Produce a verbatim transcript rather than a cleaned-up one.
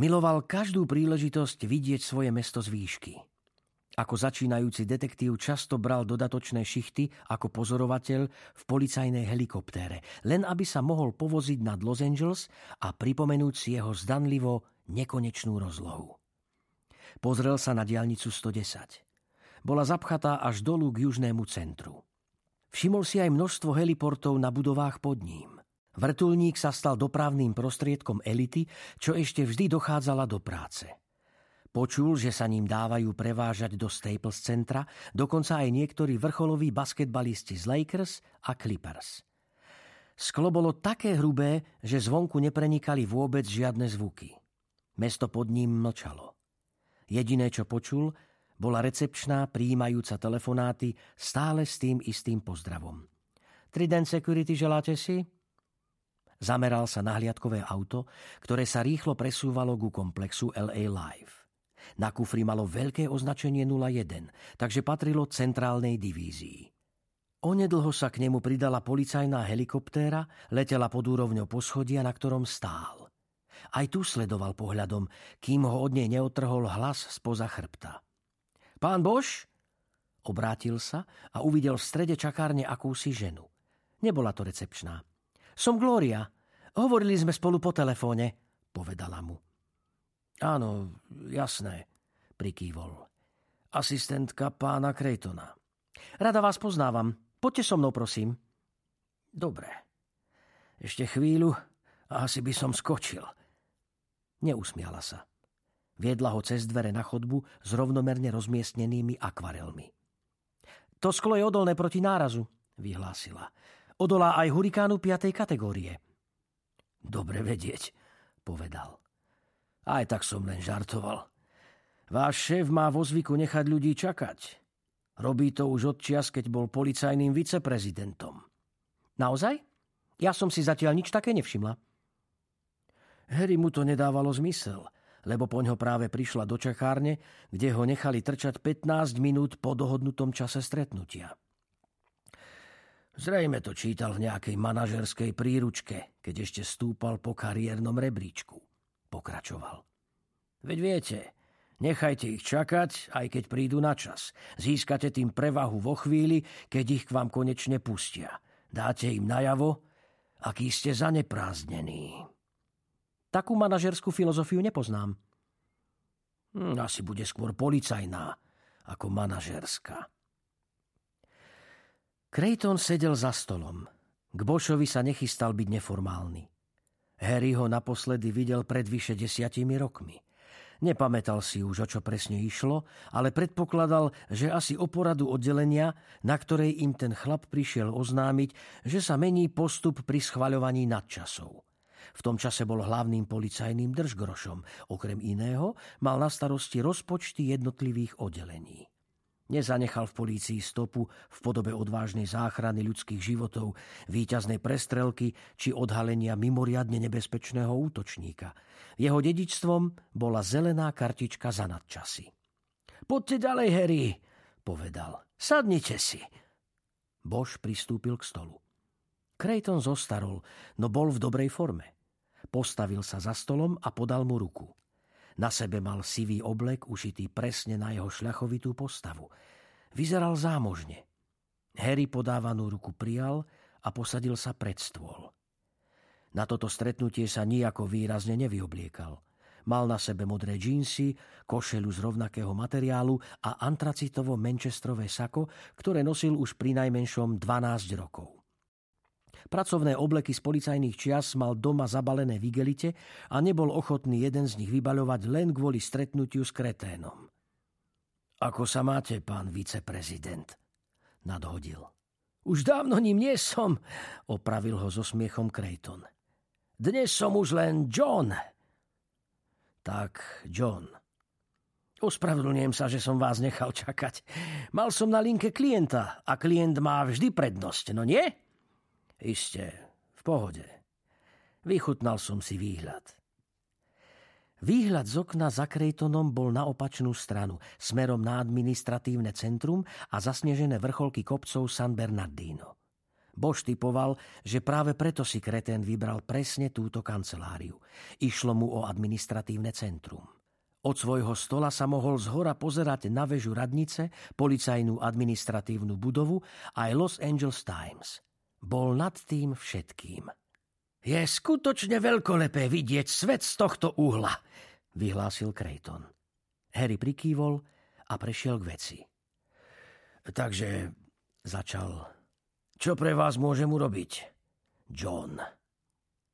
Miloval každú príležitosť vidieť svoje mesto z výšky. Ako začínajúci detektív často bral dodatočné šichty ako pozorovateľ v policajnej helikoptére, len aby sa mohol povoziť nad Los Angeles a pripomenúť si jeho zdanlivo nekonečnú rozlohu. Pozrel sa na diaľnicu sto desať. Bola zapchatá až dolu k južnému centru. Všimol si aj množstvo heliportov na budovách pod ním. Vrtuľník sa stal dopravným prostriedkom elity, čo ešte vždy dochádzala do práce. Počul, že sa ním dávajú prevážať do Staples centra, dokonca aj niektorí vrcholoví basketbalisti z Lakers a Clippers. Sklo bolo také hrubé, že zvonku neprenikali vôbec žiadne zvuky. Mesto pod ním mlčalo. Jediné, čo počul, bola recepčná prijímajúca telefonáty stále s tým istým pozdravom. Trident security, želáte si? Zameral sa na hliadkové auto, ktoré sa rýchlo presúvalo ku komplexu el ej Live. Na kufri malo veľké označenie nula jeden, takže patrilo centrálnej divízii. Onedlho sa k nemu pridala policajná helikoptéra, letela pod úrovňou poschodia, na ktorom stál. Aj tu sledoval pohľadom, kým ho od nej neotrhol hlas spoza chrbta. Pán Bosch? Obrátil sa a uvidel v strede čakárne akúsi ženu. Nebola to recepčná. Som Gloria. Hovorili sme spolu po telefóne, povedala mu. Áno, jasné, prikývol. Asistentka pána Creightona. Rada vás poznávam. Poďte so mnou, prosím. Dobre. Ešte chvíľu a asi by som skočil. Neusmiala sa. Viedla ho cez dvere na chodbu s rovnomerne rozmiestnenými akvarelmi. To sklo je odolné proti nárazu, vyhlásila. Odolá aj hurikánu piatej kategórie. Dobre vedieť, povedal. Aj tak som len žartoval. Váš šéf má vo zvyku nechať ľudí čakať. Robí to už od čias, keď bol policajným viceprezidentom. Naozaj? Ja som si zatiaľ nič také nevšimla. Harry mu to nedávalo zmysel, lebo poňho práve prišla do čakárne, kde ho nechali trčať pätnásť minút po dohodnutom čase stretnutia. Zrejme to čítal v nejakej manažerskej príručke, keď ešte stúpal po kariérnom rebríčku. Pokračoval. Veď viete, nechajte ich čakať, aj keď prídu na čas. Získate tým prevahu vo chvíli, keď ich k vám konečne pustia. Dáte im najavo, aký ste zaneprázdnení. Takú manažerskú filozofiu nepoznám. Hm, asi bude skôr policajná ako manažerská. Creighton sedel za stolom. K Boschovi sa nechystal byť neformálny. Harry ho naposledy videl pred vyše desiatimi rokmi. Nepamätal si už, o čo presne išlo, ale predpokladal, že asi o poradu oddelenia, na ktorej im ten chlap prišiel oznámiť, že sa mení postup pri schvaľovaní nadčasov. V tom čase bol hlavným policajným držgrošom. Okrem iného mal na starosti rozpočty jednotlivých oddelení. Nezanechal v polícii stopu v podobe odvážnej záchrany ľudských životov, víťaznej prestrelky či odhalenia mimoriadne nebezpečného útočníka. Jeho dedičstvom bola zelená kartička za nadčasy. Poďte ďalej, Harry, povedal. Sadnite si. Bosch pristúpil k stolu. Creighton zostarol, no bol v dobrej forme. Postavil sa za stolom a podal mu ruku. Na sebe mal sivý oblek, ušitý presne na jeho šľachovitú postavu. Vyzeral zámožne. Harry podávanú ruku prijal a posadil sa pred stôl. Na toto stretnutie sa nijako výrazne nevyobliekal. Mal na sebe modré džínsy, košelu z rovnakého materiálu a antracitovo manchesterové sako, ktoré nosil už pri najmenšom dvanásť rokov. Pracovné obleky z policajných čias mal doma zabalené v igelite a nebol ochotný jeden z nich vybaľovať len kvôli stretnutiu s kreténom. Ako sa máte, pán viceprezident? Nadhodil. Už dávno ním nie som, opravil ho so smiechom Creighton. Dnes som už len John. Tak, John. Ospravedlňujem sa, že som vás nechal čakať. Mal som na linke klienta a klient má vždy prednosť, no nie? Isté, v pohode. Vychutnal som si výhľad. Výhľad z okna za Creightonom bol na opačnú stranu, smerom na administratívne centrum a zasnežené vrcholky kopcov San Bernardino. Bosch tipoval, že práve preto si kretén vybral presne túto kanceláriu. Išlo mu o administratívne centrum. Od svojho stola sa mohol zhora pozerať na väžu radnice, policajnú administratívnu budovu aj Los Angeles Times. Bol nad tým všetkým. Je skutočne veľkolepé vidieť svet z tohto uhla, vyhlásil Creighton. Harry prikývol a prešiel k veci. Takže, začal, čo pre vás môžem urobiť, John?